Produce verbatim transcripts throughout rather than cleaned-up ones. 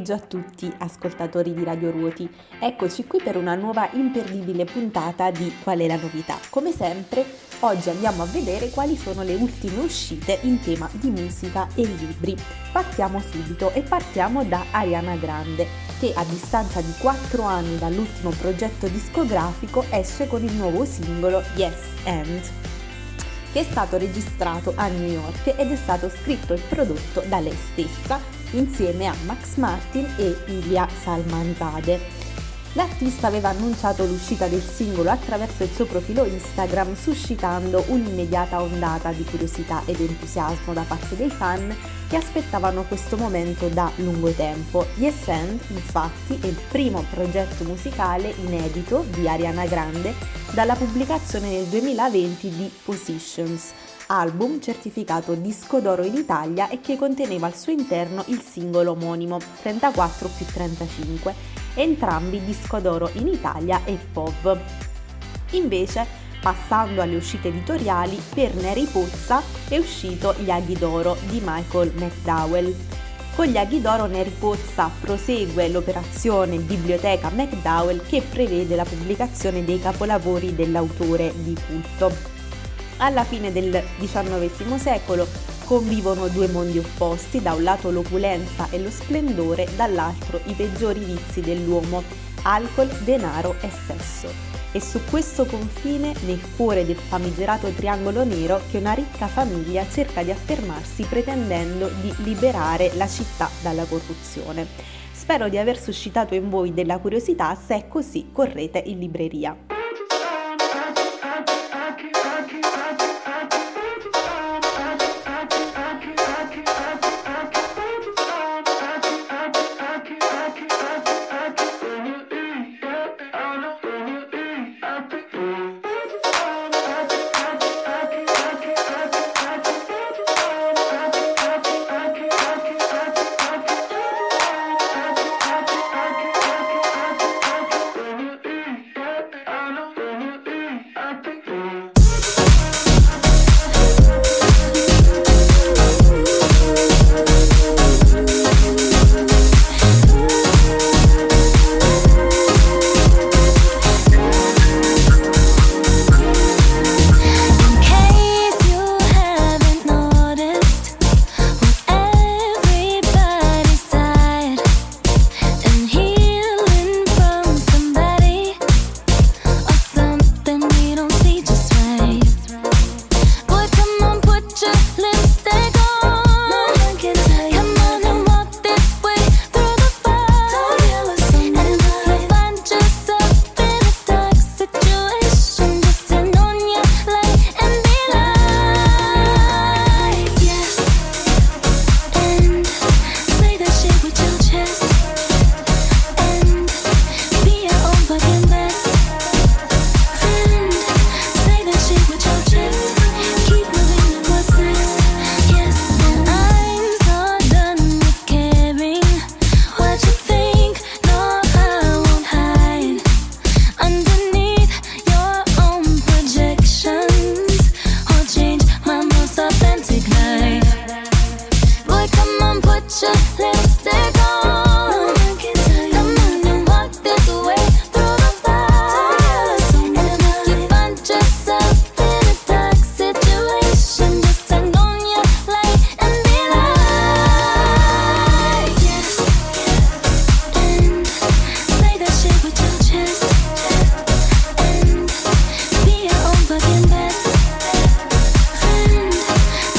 pomeriggio a tutti, ascoltatori di Radio Ruoti. Eccoci qui per una nuova imperdibile puntata di Qual è la novità? Come sempre, oggi andiamo a vedere quali sono le ultime uscite in tema di musica e libri. Partiamo subito e partiamo da Ariana Grande, che a distanza di quattro anni dall'ultimo progetto discografico esce con il nuovo singolo Yes and, che è stato registrato a New York ed è stato scritto e prodotto da lei stessa insieme a Max Martin e Ilya Salmanzade. L'artista aveva annunciato l'uscita del singolo attraverso il suo profilo Instagram, suscitando un'immediata ondata di curiosità ed entusiasmo da parte dei fan che aspettavano questo momento da lungo tempo. Yes and, infatti, è il primo progetto musicale inedito di Ariana Grande dalla pubblicazione nel duemilaventi di Positions, album certificato disco d'oro in Italia e che conteneva al suo interno il singolo omonimo trentaquattro più trentacinque, entrambi disco d'oro in Italia e P O V. Invece, passando alle uscite editoriali, per Neri Pozza è uscito Gli Aghi d'Oro di Michael McDowell. Con Gli Aghi d'Oro Neri Pozza prosegue l'operazione Biblioteca McDowell, che prevede la pubblicazione dei capolavori dell'autore di culto. Alla fine del diciannovesimo secolo convivono due mondi opposti, da un lato l'opulenza e lo splendore, dall'altro i peggiori vizi dell'uomo, alcol, denaro e sesso. E su questo confine, nel cuore del famigerato triangolo nero, che una ricca famiglia cerca di affermarsi pretendendo di liberare la città dalla corruzione. Spero di aver suscitato in voi della curiosità, se è così correte in libreria.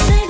Say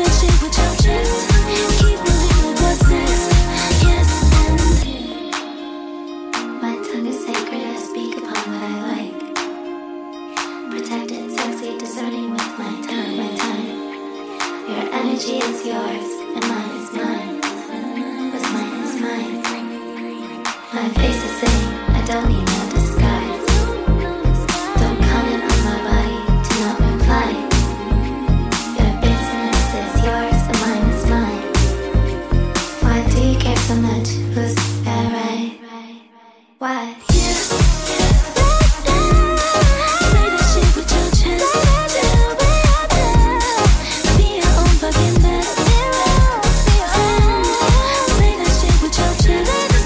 that shit with your chest.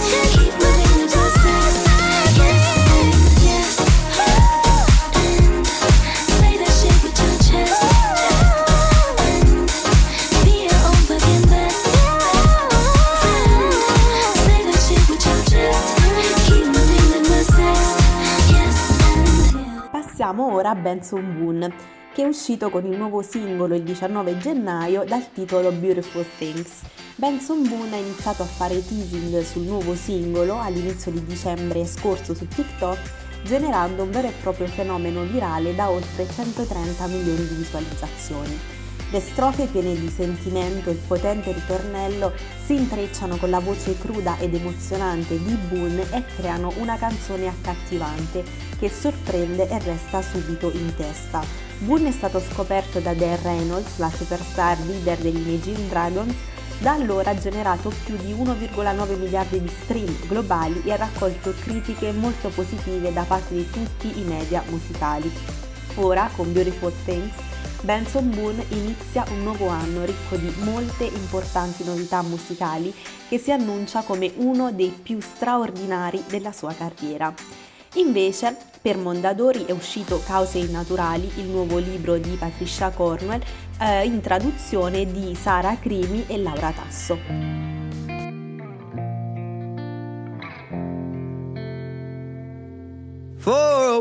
ascoltiamo ora Benson Boone, che è uscito con il nuovo singolo il diciannove gennaio dal titolo Beautiful Things. Benson Boone ha iniziato a fare teasing sul nuovo singolo all'inizio di dicembre scorso su TikTok, generando un vero e proprio fenomeno virale da oltre centotrenta milioni di visualizzazioni. Le strofe piene di sentimento e il potente ritornello si intrecciano con la voce cruda ed emozionante di Boone e creano una canzone accattivante che sorprende e resta subito in testa. Boone è stato scoperto da Dan Reynolds, la superstar leader degli Imagine Dragons. Da allora ha generato più di uno virgola nove miliardi di stream globali e ha raccolto critiche molto positive da parte di tutti i media musicali. Ora, con Beautiful Things, Benson Boone inizia un nuovo anno ricco di molte importanti novità musicali che si annuncia come uno dei più straordinari della sua carriera. Invece, per Mondadori è uscito Cause Innaturali, il nuovo libro di Patricia Cornwell, eh, in traduzione di Sara Crimi e Laura Tasso. For a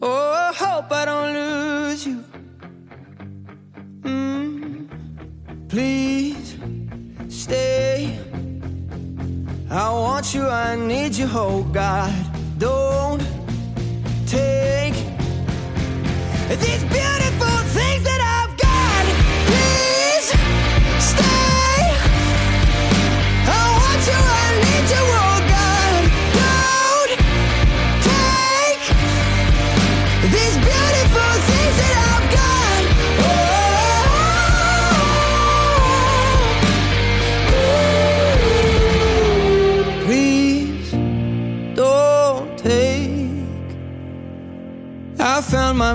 Oh, I hope I don't lose you. Mm, please stay. I want you, I need you, oh God, don't take these beautiful things that I've got, please stay. I want you, I need you, oh God, don't take these beautiful things that I've got. I found my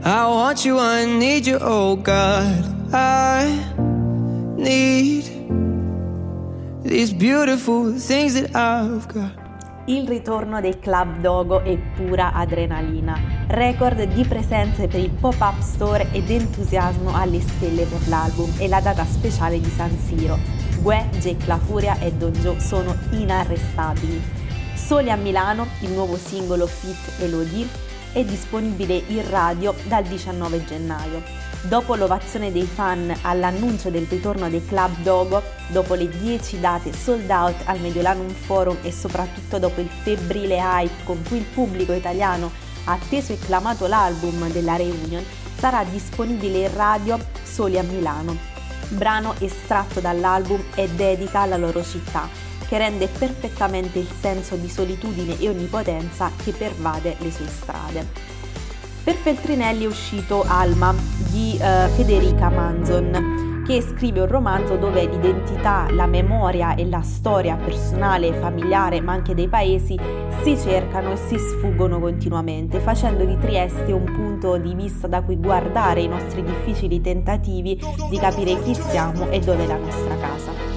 I want you, I need you, oh God, I need these beautiful things that I've got. Il ritorno dei Club Dogo è pura adrenalina, record di presenze per il pop-up store ed entusiasmo alle stelle per l'album e la data speciale di San Siro. Guè, Jack, La Furia e Don Joe sono inarrestabili. Sole a Milano, il nuovo singolo feat Elodie, è disponibile in radio dal diciannove gennaio. Dopo l'ovazione dei fan all'annuncio del ritorno dei Club Dogo, dopo le dieci date sold out al Mediolanum Forum e soprattutto dopo il febbrile hype con cui il pubblico italiano ha atteso e clamato l'album della reunion, sarà disponibile in radio Sole a Milano, brano estratto dall'album e dedica alla loro città, che rende perfettamente il senso di solitudine e onnipotenza che pervade le sue strade. Per Feltrinelli è uscito Alma di eh, Federica Manzon, che scrive un romanzo dove l'identità, la memoria e la storia personale e familiare, ma anche dei paesi, si cercano e si sfuggono continuamente, facendo di Trieste un punto di vista da cui guardare i nostri difficili tentativi di capire chi siamo e dove è la nostra casa.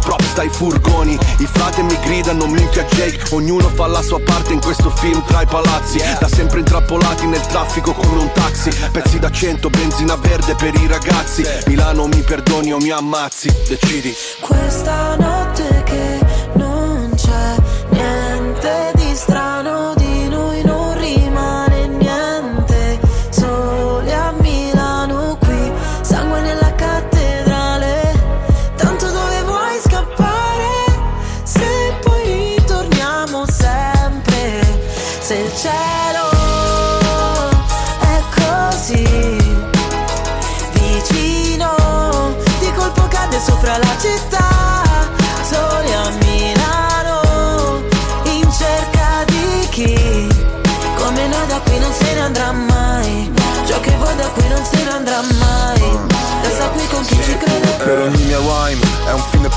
props dai furgoni, i frate mi gridano minchia Jake, ognuno fa la sua parte in questo film tra i palazzi, da sempre intrappolati nel traffico come un taxi, pezzi da cento, benzina verde per i ragazzi, Milano mi perdoni o mi ammazzi, decidi. Questa notte che non c'è niente di strano, di noi non rimane niente, soli a Milano qui, sangue nella sopra la città, soli a Milano, in cerca di chi come noi da qui non se ne andrà mai. Ciò che vuoi da qui non se ne andrà mai. Resta qui con chi ci crede. Per ogni mia rhyme è un fine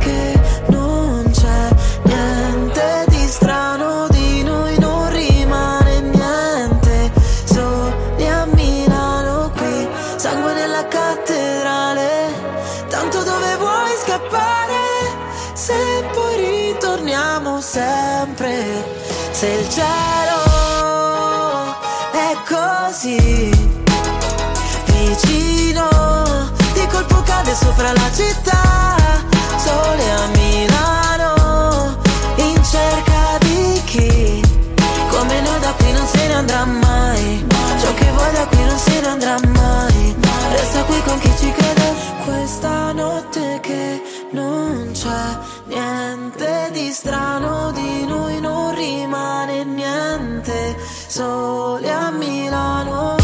che non c'è niente di strano, di noi non rimane niente, soli a Milano qui, sangue nella cattedrale. Tanto dove vuoi scappare, se poi ritorniamo sempre, se il cielo è così vicino, di colpo cade sopra la città, sole a Milano, in cerca di chi come noi da qui non se ne andrà mai, ciò che vuoi da qui non se ne andrà mai, resta qui con chi ci crede. Questa notte che non c'è niente di strano, di noi non rimane niente, soli a Milano.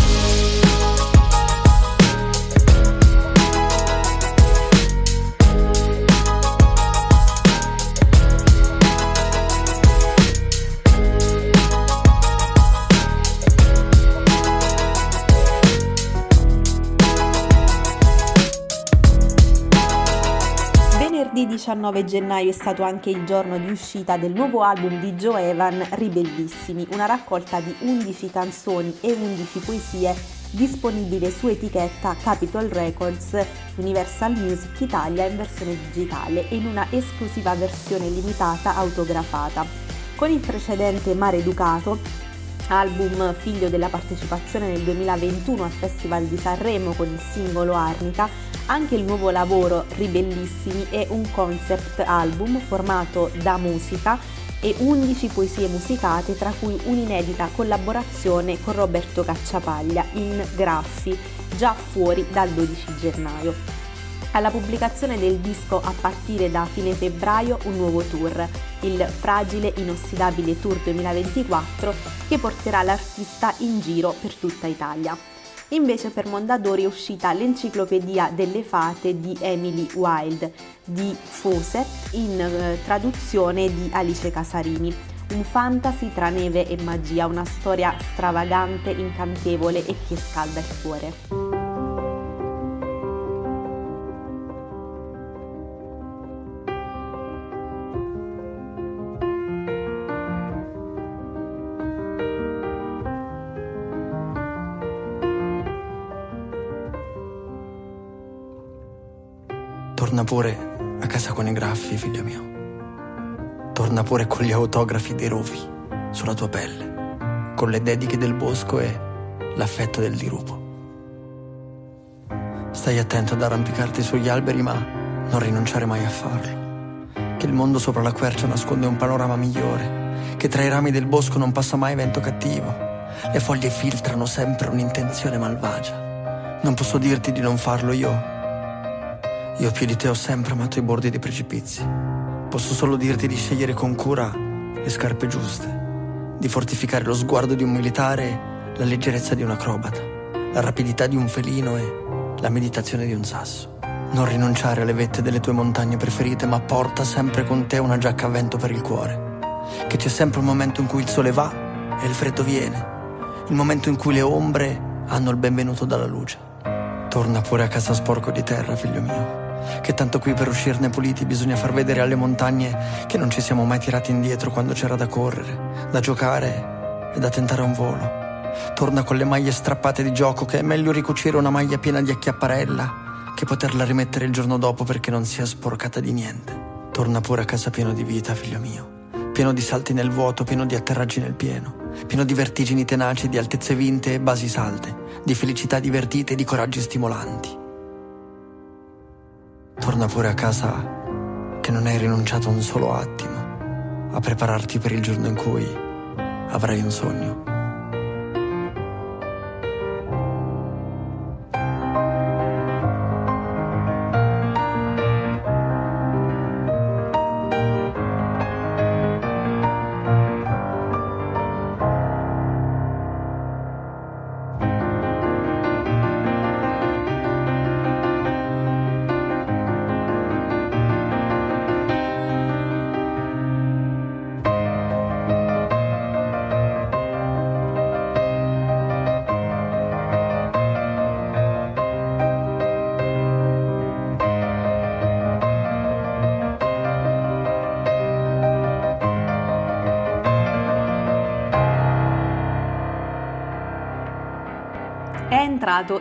diciannove gennaio è stato anche il giorno di uscita del nuovo album di Joe Evan, Ribellissimi, una raccolta di undici canzoni e undici poesie disponibile su etichetta Capitol Records, Universal Music Italia in versione digitale e in una esclusiva versione limitata autografata. Con il precedente Maleducato, album figlio della partecipazione nel duemilaventuno al Festival di Sanremo con il singolo Arnica, anche il nuovo lavoro Ribellissimi è un concept album formato da musica e undici poesie musicate, tra cui un'inedita collaborazione con Roberto Cacciapaglia in Graffi, già fuori dal dodici gennaio. Alla pubblicazione del disco a partire da fine febbraio un nuovo tour, il Fragile Inossidabile Tour duemilaventiquattro, che porterà l'artista in giro per tutta Italia. Invece per Mondadori è uscita l'Enciclopedia delle Fate di Emily Wilde, di Fose, in eh, traduzione di Alice Casarini. Un fantasy tra neve e magia, una storia stravagante, incantevole e che scalda il cuore. Torna pure a casa con i Graffi, figlio mio. Torna pure con gli autografi dei rovi sulla tua pelle, con le dediche del bosco e l'affetto del dirupo. Stai attento ad arrampicarti sugli alberi, ma non rinunciare mai a farlo. Che il mondo sopra la quercia nasconde un panorama migliore, che tra i rami del bosco non passa mai vento cattivo. Le foglie filtrano sempre un'intenzione malvagia. Non posso dirti di non farlo io. Io più di te ho sempre amato i bordi dei precipizi. Posso solo dirti di scegliere con cura le scarpe giuste, di fortificare lo sguardo di un militare, la leggerezza di un acrobata, la rapidità di un felino e la meditazione di un sasso. Non rinunciare alle vette delle tue montagne preferite, ma porta sempre con te una giacca a vento per il cuore, che c'è sempre un momento in cui il sole va e il freddo viene, il momento in cui le ombre hanno il benvenuto dalla luce. Torna pure a casa sporco di terra, figlio mio, che tanto qui per uscirne puliti bisogna far vedere alle montagne che non ci siamo mai tirati indietro quando c'era da correre, da giocare e da tentare un volo. Torna con le maglie strappate di gioco, che è meglio ricucire una maglia piena di acchiapparella che poterla rimettere il giorno dopo perché non sia sporcata di niente. Torna pure a casa pieno di vita, figlio mio, pieno di salti nel vuoto, pieno di atterraggi nel pieno, pieno di vertigini tenaci, di altezze vinte e basi salde, di felicità divertite e di coraggi stimolanti. Torna pure a casa che non hai rinunciato un solo attimo a prepararti per il giorno in cui avrai un sogno.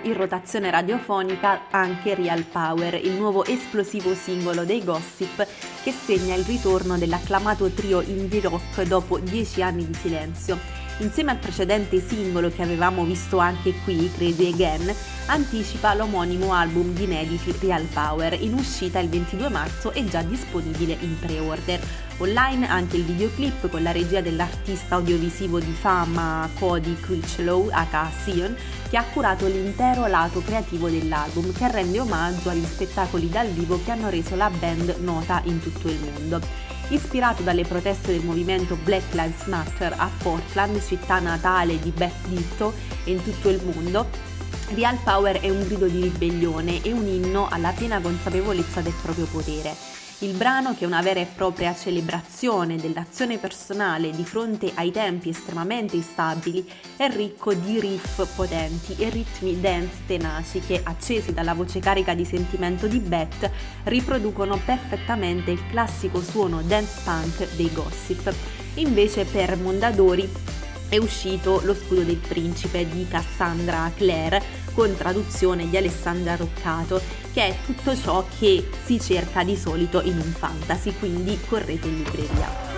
In rotazione radiofonica anche Real Power, il nuovo esplosivo singolo dei Gossip che segna il ritorno dell'acclamato trio indie rock dopo dieci anni di silenzio. Insieme al precedente singolo che avevamo visto anche qui, Crazy Again, anticipa l'omonimo album di inediti Real Power, in uscita il ventidue marzo e già disponibile in pre-order. Online anche il videoclip con la regia dell'artista audiovisivo di fama Cody Critchlow, aka Sion, che ha curato l'intero lato creativo dell'album, che rende omaggio agli spettacoli dal vivo che hanno reso la band nota in tutto il mondo. Ispirato dalle proteste del movimento Black Lives Matter a Portland, città natale di Beth Ditto, e in tutto il mondo, Real Power è un grido di ribellione e un inno alla piena consapevolezza del proprio potere. Il brano, che è una vera e propria celebrazione dell'azione personale di fronte ai tempi estremamente instabili, è ricco di riff potenti e ritmi dance tenaci che, accesi dalla voce carica di sentimento di Beth, riproducono perfettamente il classico suono dance punk dei Gossip. Invece per Mondadori è uscito Lo scudo del principe di Cassandra Clare, con traduzione di Alessandra Roccato, che è tutto ciò che si cerca di solito in un fantasy, quindi correte in libreria.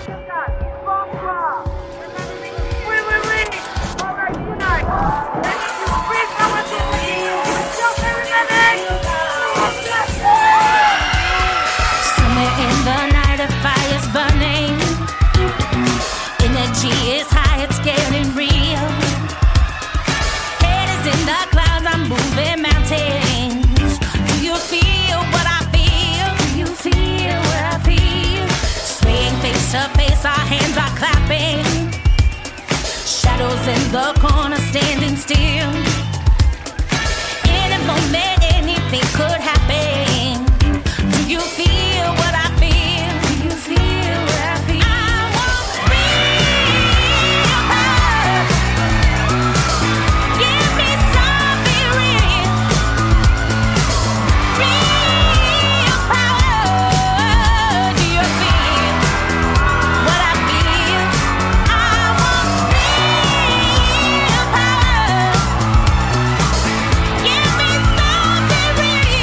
Shadows in the corner standing still. Any moment anything could happen. Do you feel what I feel? Do you feel what I feel? I want real. Give me something real. Real power. Do you feel what I feel? I want real power. Give me something real.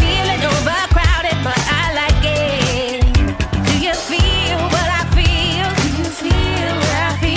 Feeling overcrowded, but I like it. Do you feel what I feel? Do you feel what I feel?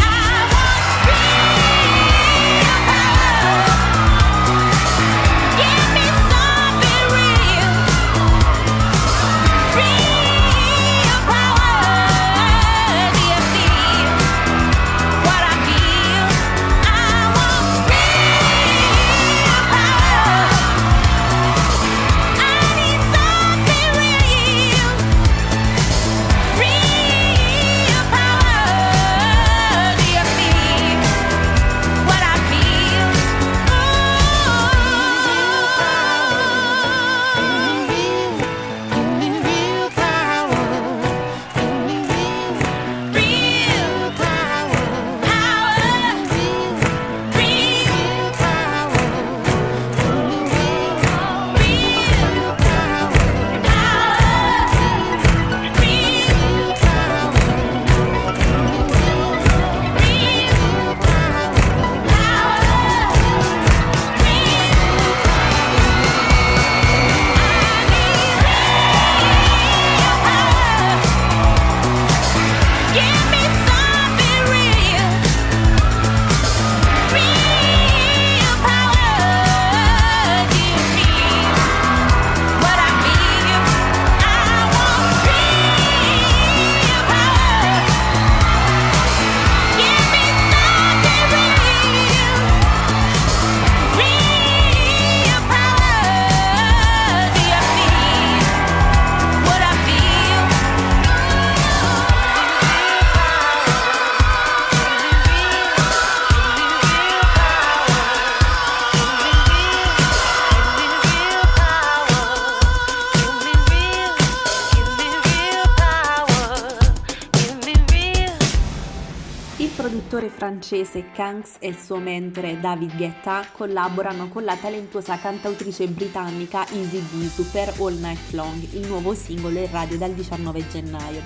Francese Kanks e il suo mentore David Guetta collaborano con la talentuosa cantautrice britannica Easy Dizu per All Night Long, il nuovo singolo in radio dal diciannove gennaio.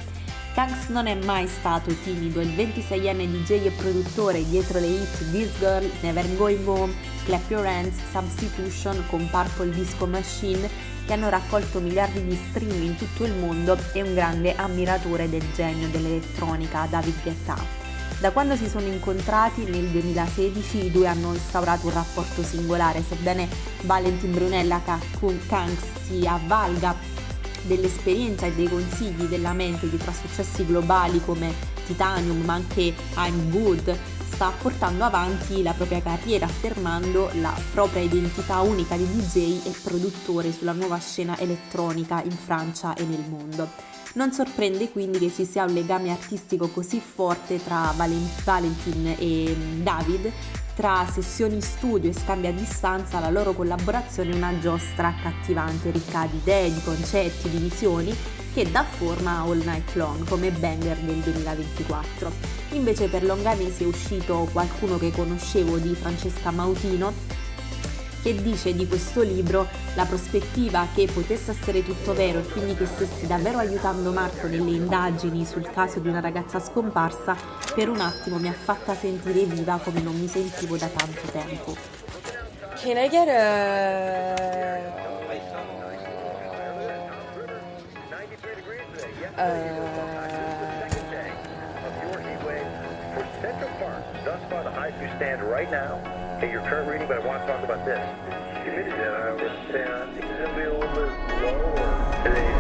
Kanks non è mai stato timido, il ventiseienne D J e produttore dietro le hit This Girl, Never Going Home, Clap Your Hands, Substitution con Purple Disco Machine, che hanno raccolto miliardi di stream in tutto il mondo, è un grande ammiratore del genio dell'elettronica David Guetta. Da quando si sono incontrati nel duemilasedici i due hanno instaurato un rapporto singolare, sebbene Valentin Brunella Kanks si avvalga dell'esperienza e dei consigli della mentore tra successi globali come Titanium ma anche I'm Good, sta portando avanti la propria carriera affermando la propria identità unica di D J e produttore sulla nuova scena elettronica in Francia e nel mondo. Non sorprende quindi che ci sia un legame artistico così forte tra Valentin e David, tra sessioni studio e scambi a distanza la loro collaborazione è una giostra accattivante ricca di idee, di concetti, di visioni che dà forma a All Night Long come banger del duemilaventiquattro. Invece per Longanesi è uscito Qualcuno che conoscevo di Francesca Mautino, che dice di questo libro la prospettiva che potesse essere tutto vero e quindi che stessi davvero aiutando Marco nelle indagini sul caso di una ragazza scomparsa per un attimo mi ha fatta sentire viva come non mi sentivo da tanto tempo. Can I get a... Uh... your current reading, but I want to talk about this. Committed that I was found exhibit a little bit lower. Thank you.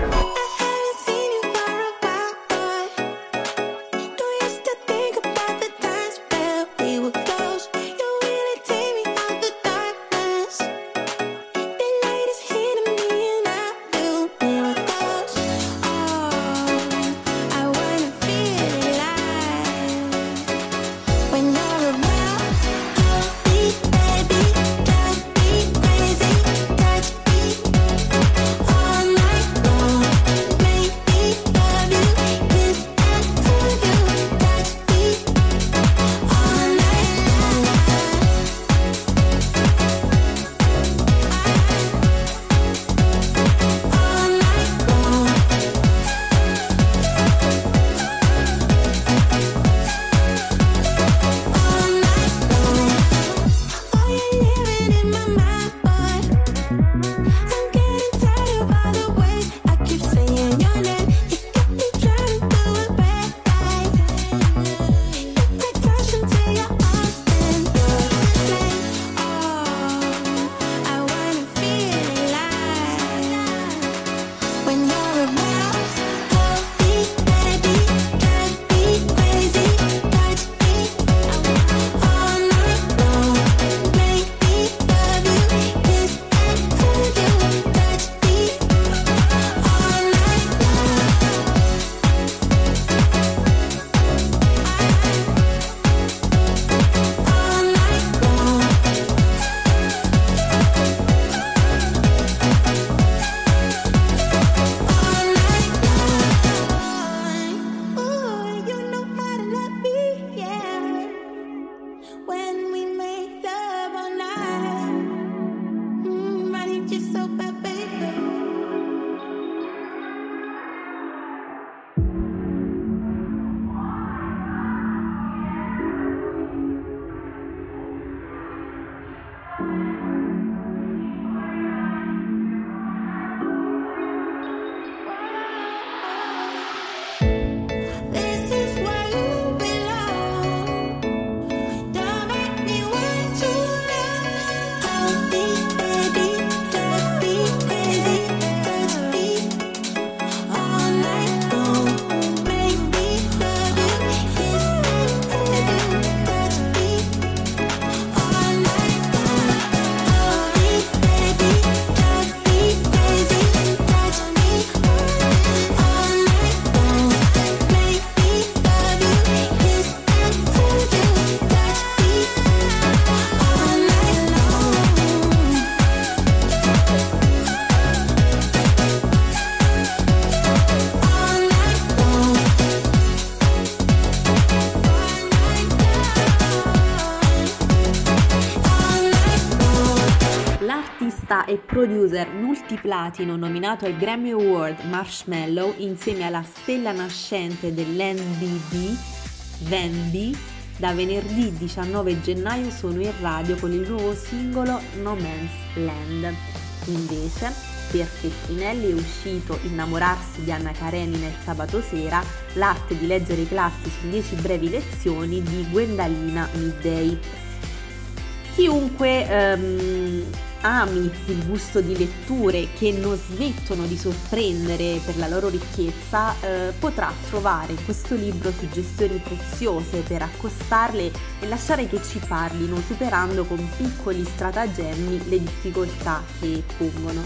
producer multiplatino nominato al Grammy Award Marshmello insieme alla stella nascente dell'N B B, Vandy, da venerdì diciannove gennaio sono in radio con il nuovo singolo No Man's Land. Invece, per Feltrinelli è uscito Innamorarsi di Anna Karenina il sabato sera, l'arte di leggere i classici in dieci brevi lezioni di Gwendalina Midday. Chiunque ehm, ami il gusto di letture che non smettono di sorprendere per la loro ricchezza eh, potrà trovare in questo libro suggestioni preziose per accostarle e lasciare che ci parlino, superando con piccoli stratagemmi le difficoltà che pongono.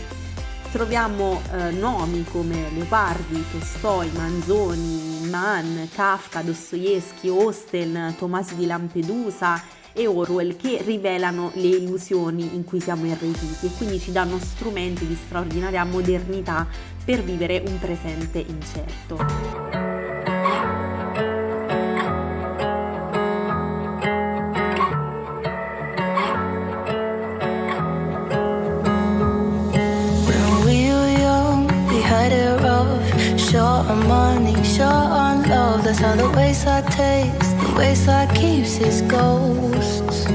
Troviamo eh, nomi come Leopardi, Tolstoi, Manzoni, Mann, Kafka, Dostoevskij, Austen, Tomasi di Lampedusa e Orwell, che rivelano le illusioni in cui siamo irretiti e quindi ci danno strumenti di straordinaria modernità per vivere un presente incerto. Short on money, short on love. That's how the wayside takes. The wayside keeps its ghosts.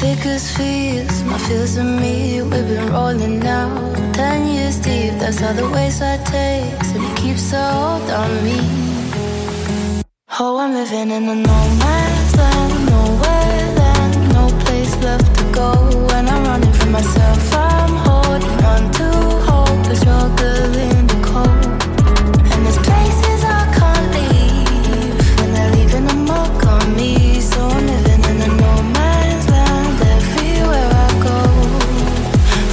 Thickest fears, my fears and me. We've been rolling now, ten years deep. That's how the wayside takes, and it keeps a hold on me. Oh, I'm living in a no man's land, nowhere land, no place left to go. When I'm running from myself, I'm holding on to hope. The struggle in the cold. And there's places I can't leave, and they're leaving a mark on me. So I'm living in a no man's land everywhere I go.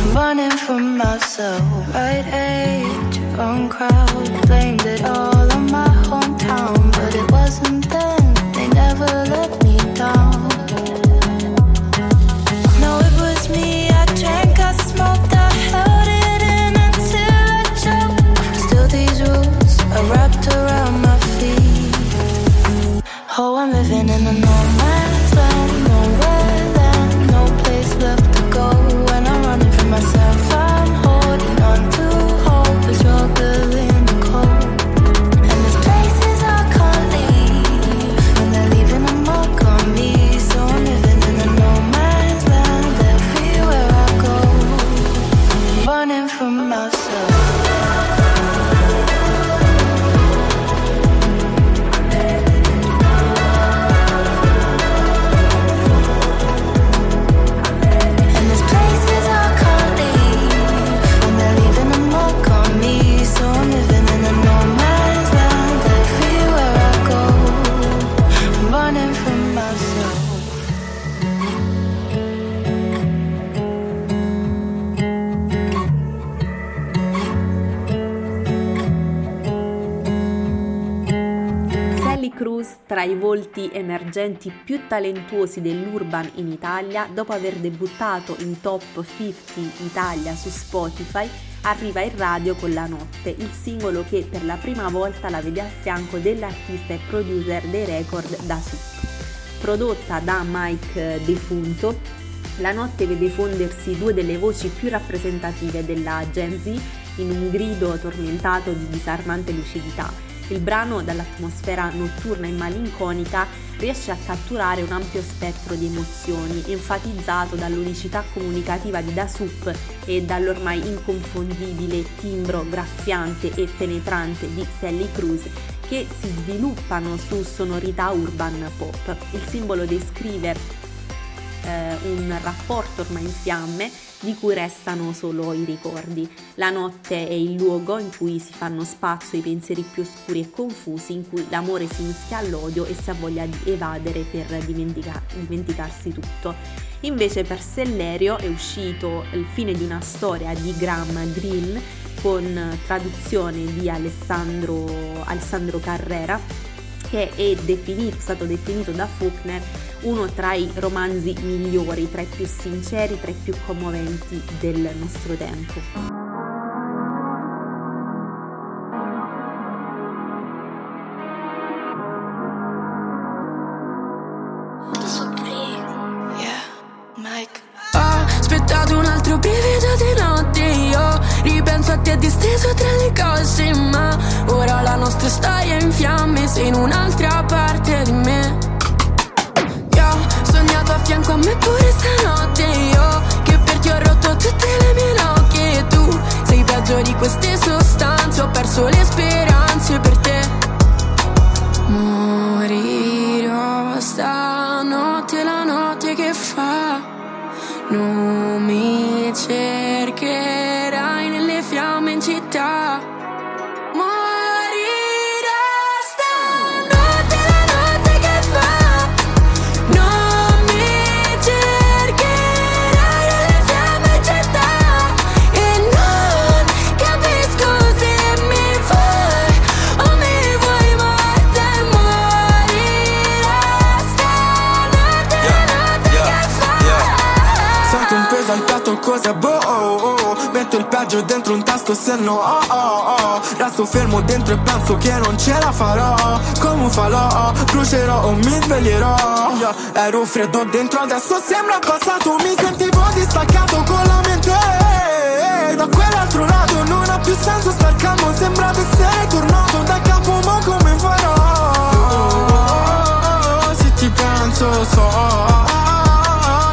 I'm running from myself. Right age, wrong crowd. Blamed it all on my hometown, but it wasn't then. They never let me down. No, it was me. I drank, I smoked, I held it in until I choked. Still these roots are wrapped around my feet. Oh, I'm living in a no man's land, nowhere land, no place left to go. When I'm running from myself, I'm holding on to hope. The struggle in the cold. And there's places I can't leave, and they're leaving a mark on me. So I'm living in a no man's land everywhere I go. I'm running from myself. And there's places I can't leave, and they're leaving a mark on me. So I'm living in a no man's land everywhere I go. I'm running from myself. Sally Cruz tra i volti emergenti più talentuosi dell'urban in Italia, dopo aver debuttato in Top cinquanta Italia su Spotify, arriva in radio con La Notte, il singolo che per la prima volta la vede a fianco dell'artista e producer dei record Dassup. Prodotta da Mike Defunto, La Notte vede fondersi due delle voci più rappresentative della Gen Z in un grido tormentato di disarmante lucidità. Il brano, dall'atmosfera notturna e malinconica, riesce a catturare un ampio spettro di emozioni, enfatizzato dall'unicità comunicativa di Dassup e dall'ormai inconfondibile timbro graffiante e penetrante di Sally Cruz, che si sviluppano su sonorità urban pop. Il simbolo descrive eh, un rapporto ormai in fiamme, di cui restano solo i ricordi. La notte è il luogo in cui si fanno spazio i pensieri più oscuri e confusi, in cui l'amore si mischia all'odio e si ha voglia di evadere per dimentica- dimenticarsi tutto. Invece per Sellerio è uscito Il fine di una storia di Graham Greene, con traduzione di Alessandro, Alessandro Carrera, che è definito, stato definito da Faulkner uno tra i romanzi migliori, tra i più sinceri, tra i più commoventi del nostro tempo. Ho aspettato un altro brivido disteso tra le cose, ma ora la nostra storia è in fiamme, sei in un'altra parte di me. Io ho sognato a fianco a me pure stanotte, io che per ti ho rotto tutte le mie nocche. Tu sei peggio di queste sostanze, ho perso le speranze per te. Morirò stanotte, la notte che fa, non mi cercherai nelle fiamme in città. Cosa boh, oh, oh. Metto il peggio dentro un tasto, se no oh, oh, oh. Resto fermo dentro e penso che non ce la farò. Come un falò, brucerò o mi sveglierò. Io ero freddo dentro, adesso sembra passato. Mi sentivo distaccato con la mente da quell'altro lato. Non ha più senso star calmo, sembra di essere tornato da capo, ma come farò? Oh, oh, oh, se ti penso so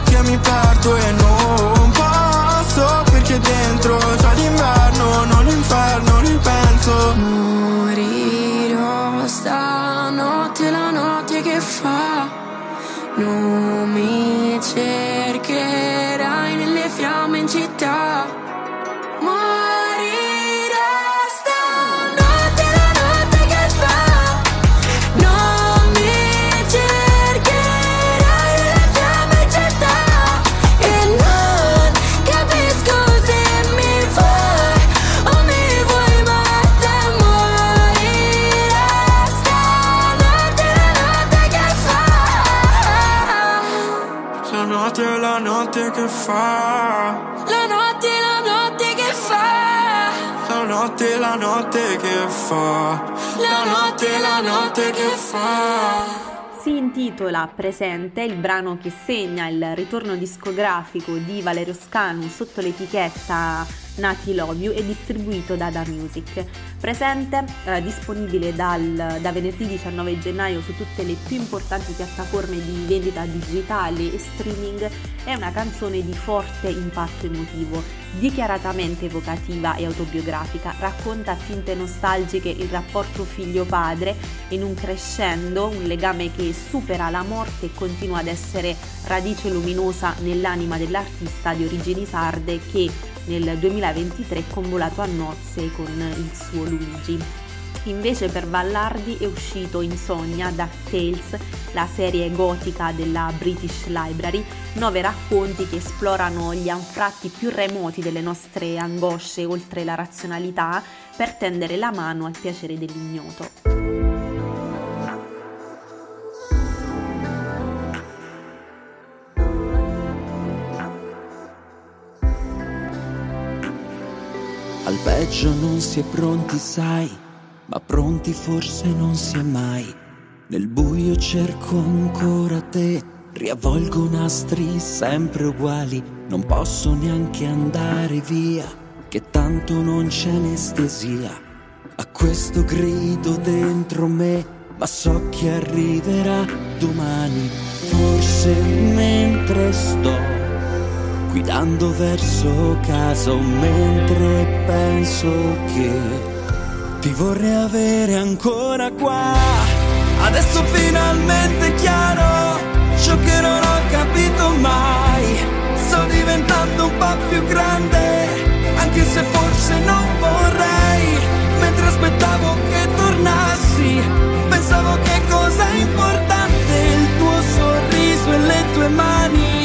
che mi perdo e non posso, perché dentro c'è l'inverno, non l'inferno, ripenso. Morirò stanotte, la notte che fa, non mi cercherai nelle fiamme in città. Morirò. La notte che fa, la notte, la notte che fa, la notte, la notte che fa, la notte, la notte che fa. Si intitola Presente il brano che segna il ritorno discografico di Valerio Scanu sotto l'etichetta Nati Love You e distribuito da Da Music. Presente, eh, disponibile dal, da venerdì diciannove gennaio su tutte le più importanti piattaforme di vendita digitale e streaming, è una canzone di forte impatto emotivo, dichiaratamente evocativa e autobiografica, racconta a tinte nostalgiche il rapporto figlio-padre in un crescendo, un legame che supera la morte e continua ad essere radice luminosa nell'anima dell'artista di origini sarde che nel duemilaventitré è convolato a nozze con il suo Luigi. Invece per Vallardi è uscito Insomnia, DuckTales, la serie gotica della British Library, nove racconti che esplorano gli anfratti più remoti delle nostre angosce oltre la razionalità per tendere la mano al piacere dell'ignoto. Al peggio non si è pronti, sai, ma pronti forse non si è mai. Nel buio cerco ancora te, riavvolgo nastri sempre uguali. Non posso neanche andare via, che tanto non c'è anestesia a questo grido dentro me, ma so che arriverà domani. Forse mentre sto guidando verso casa o mentre penso che ti vorrei avere ancora qua. Adesso finalmente è chiaro ciò che non ho capito mai. Sto diventando un po' più grande, anche se forse non vorrei. Mentre aspettavo che tornassi, pensavo che cosa è importante il tuo sorriso e le tue mani,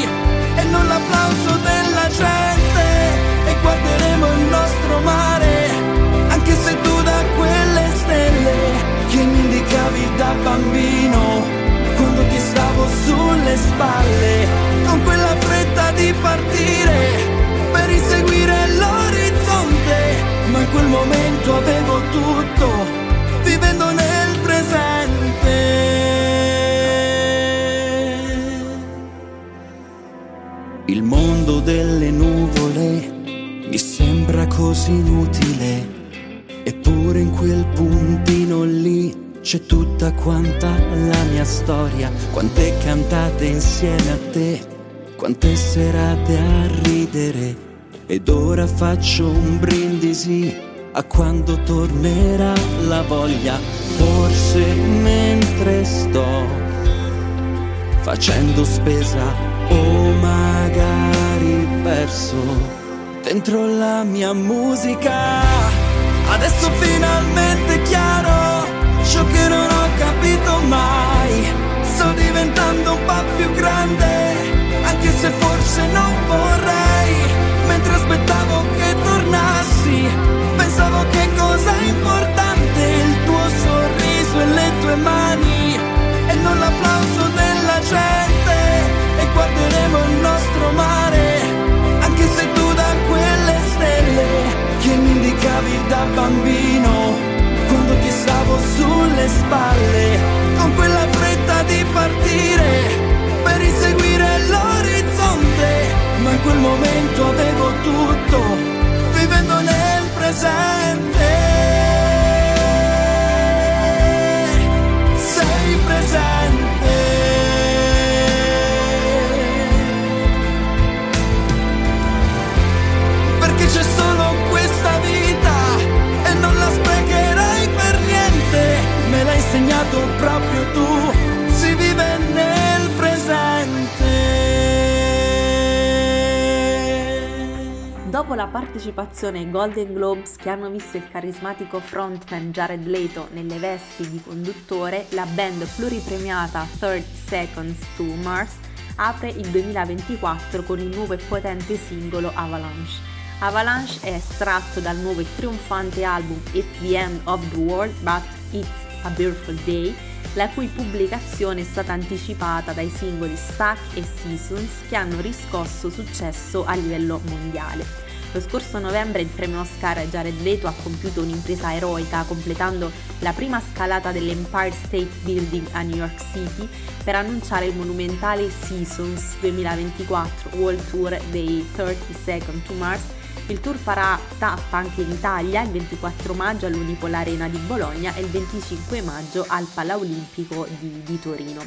non l'applauso della gente, e guarderemo il nostro mare, anche se tu da quelle stelle che mi indicavi da bambino, quando ti stavo sulle spalle, con quella fretta di partire per inseguire l'orizzonte. così inutile, eppure in quel puntino lì c'è tutta quanta la mia storia. Quante cantate insieme a te, quante serate a ridere. Ed ora faccio un brindisi a quando tornerà la voglia. Forse mentre sto facendo spesa o magari perso dentro la mia musica, adesso finalmente è chiaro ciò che non ho capito mai. Sto diventando un po' più grande, anche se forse non vorrei. Mentre aspettavo che tornassi, pensavo che cosa importante il tuo sorriso e le tue mani, e non l'applauso della gente. E guarderemo il nostro mare, anche se tu da quelle stelle che mi indicavi da bambino, quando ti stavo sulle spalle, con quella fretta di partire per inseguire l'orizzonte. Ma in quel momento avevo tutto, vivendo nel presente. Sei presente. Perché c'è solo questa vita e non la sprecherai per niente. Me l'hai insegnato proprio tu, si vive nel presente. Dopo la partecipazione ai Golden Globes, che hanno visto il carismatico frontman Jared Leto nelle vesti di conduttore, la band pluripremiata thirty seconds to Mars apre il duemilaventiquattro con il nuovo e potente singolo Avalanche. Avalanche è estratto dal nuovo e trionfante album It's the End of the World But It's a Beautiful Day, la cui pubblicazione è stata anticipata dai singoli Stuck e Seasons, che hanno riscosso successo a livello mondiale. Lo scorso novembre il premio Oscar Jared Leto ha compiuto un'impresa eroica, completando la prima scalata dell'Empire State Building a New York City per annunciare il monumentale Seasons duemilaventiquattro World Tour dei thirty seconds to Mars. Il tour farà tappa anche in Italia il ventiquattro maggio all'Unipol Arena di Bologna e il venticinque maggio al Palaolimpico di, di Torino.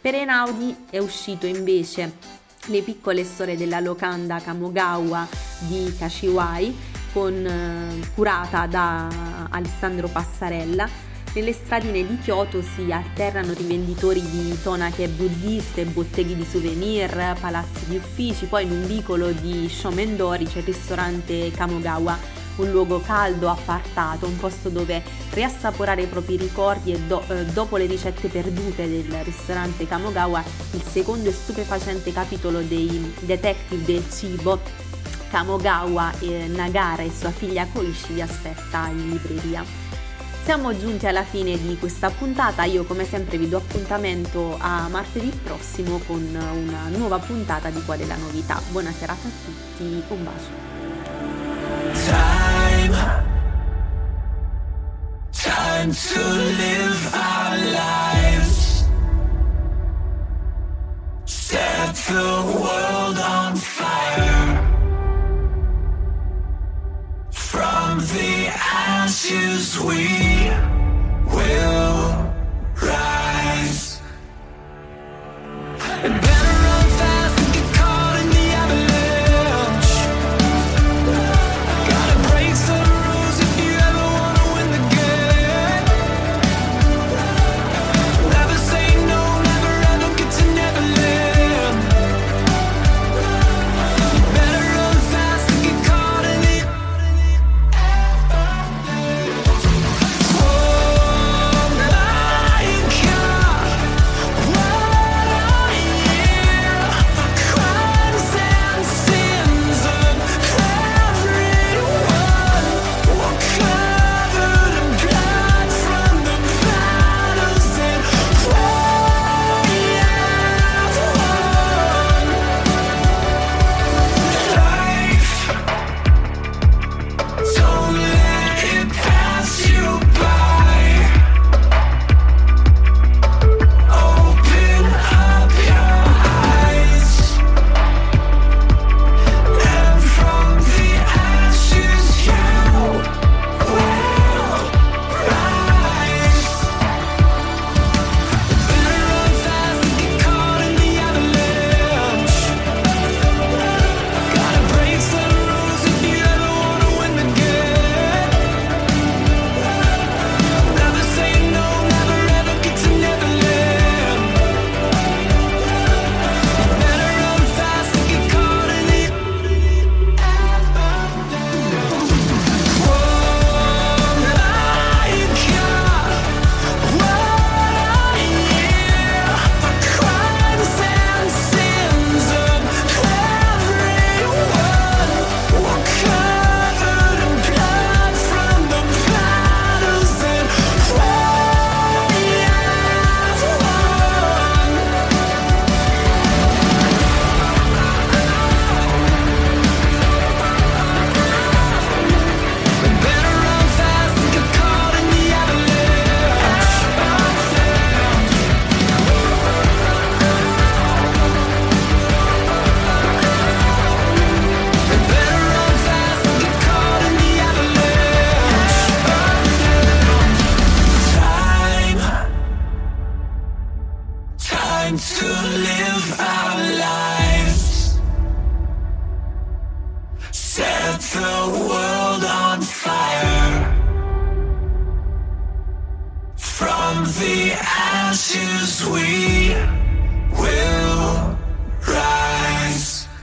Per Einaudi è uscito invece Le piccole storie della locanda Kamogawa di Kashiwai, con, eh, curata da Alessandro Passarella. Nelle stradine di Kyoto si alternano rivenditori di tonache buddiste, botteghe di souvenir, palazzi di uffici. Poi in un vicolo di Shomendori c'è il ristorante Kamogawa, un luogo caldo, appartato, un posto dove riassaporare i propri ricordi e do, eh, dopo le ricette perdute del ristorante Kamogawa, il secondo e stupefacente capitolo dei detective del cibo, Kamogawa, eh, Nagara e sua figlia Koishi vi aspetta in libreria. Siamo giunti alla fine di questa puntata, io come sempre vi do appuntamento a martedì prossimo con una nuova puntata di Qual è la novità. Buona serata a tutti, un bacio. Time, time to live our lives. Set the world on fire. From the ashes we will rise. And better run fast than get caught in the avalanche. Gotta break some rules if you ever wanna win the game. Never say no, never ever get to Neverland. Better run fast than get caught in the avalanche. Oh, comfy as you sweet.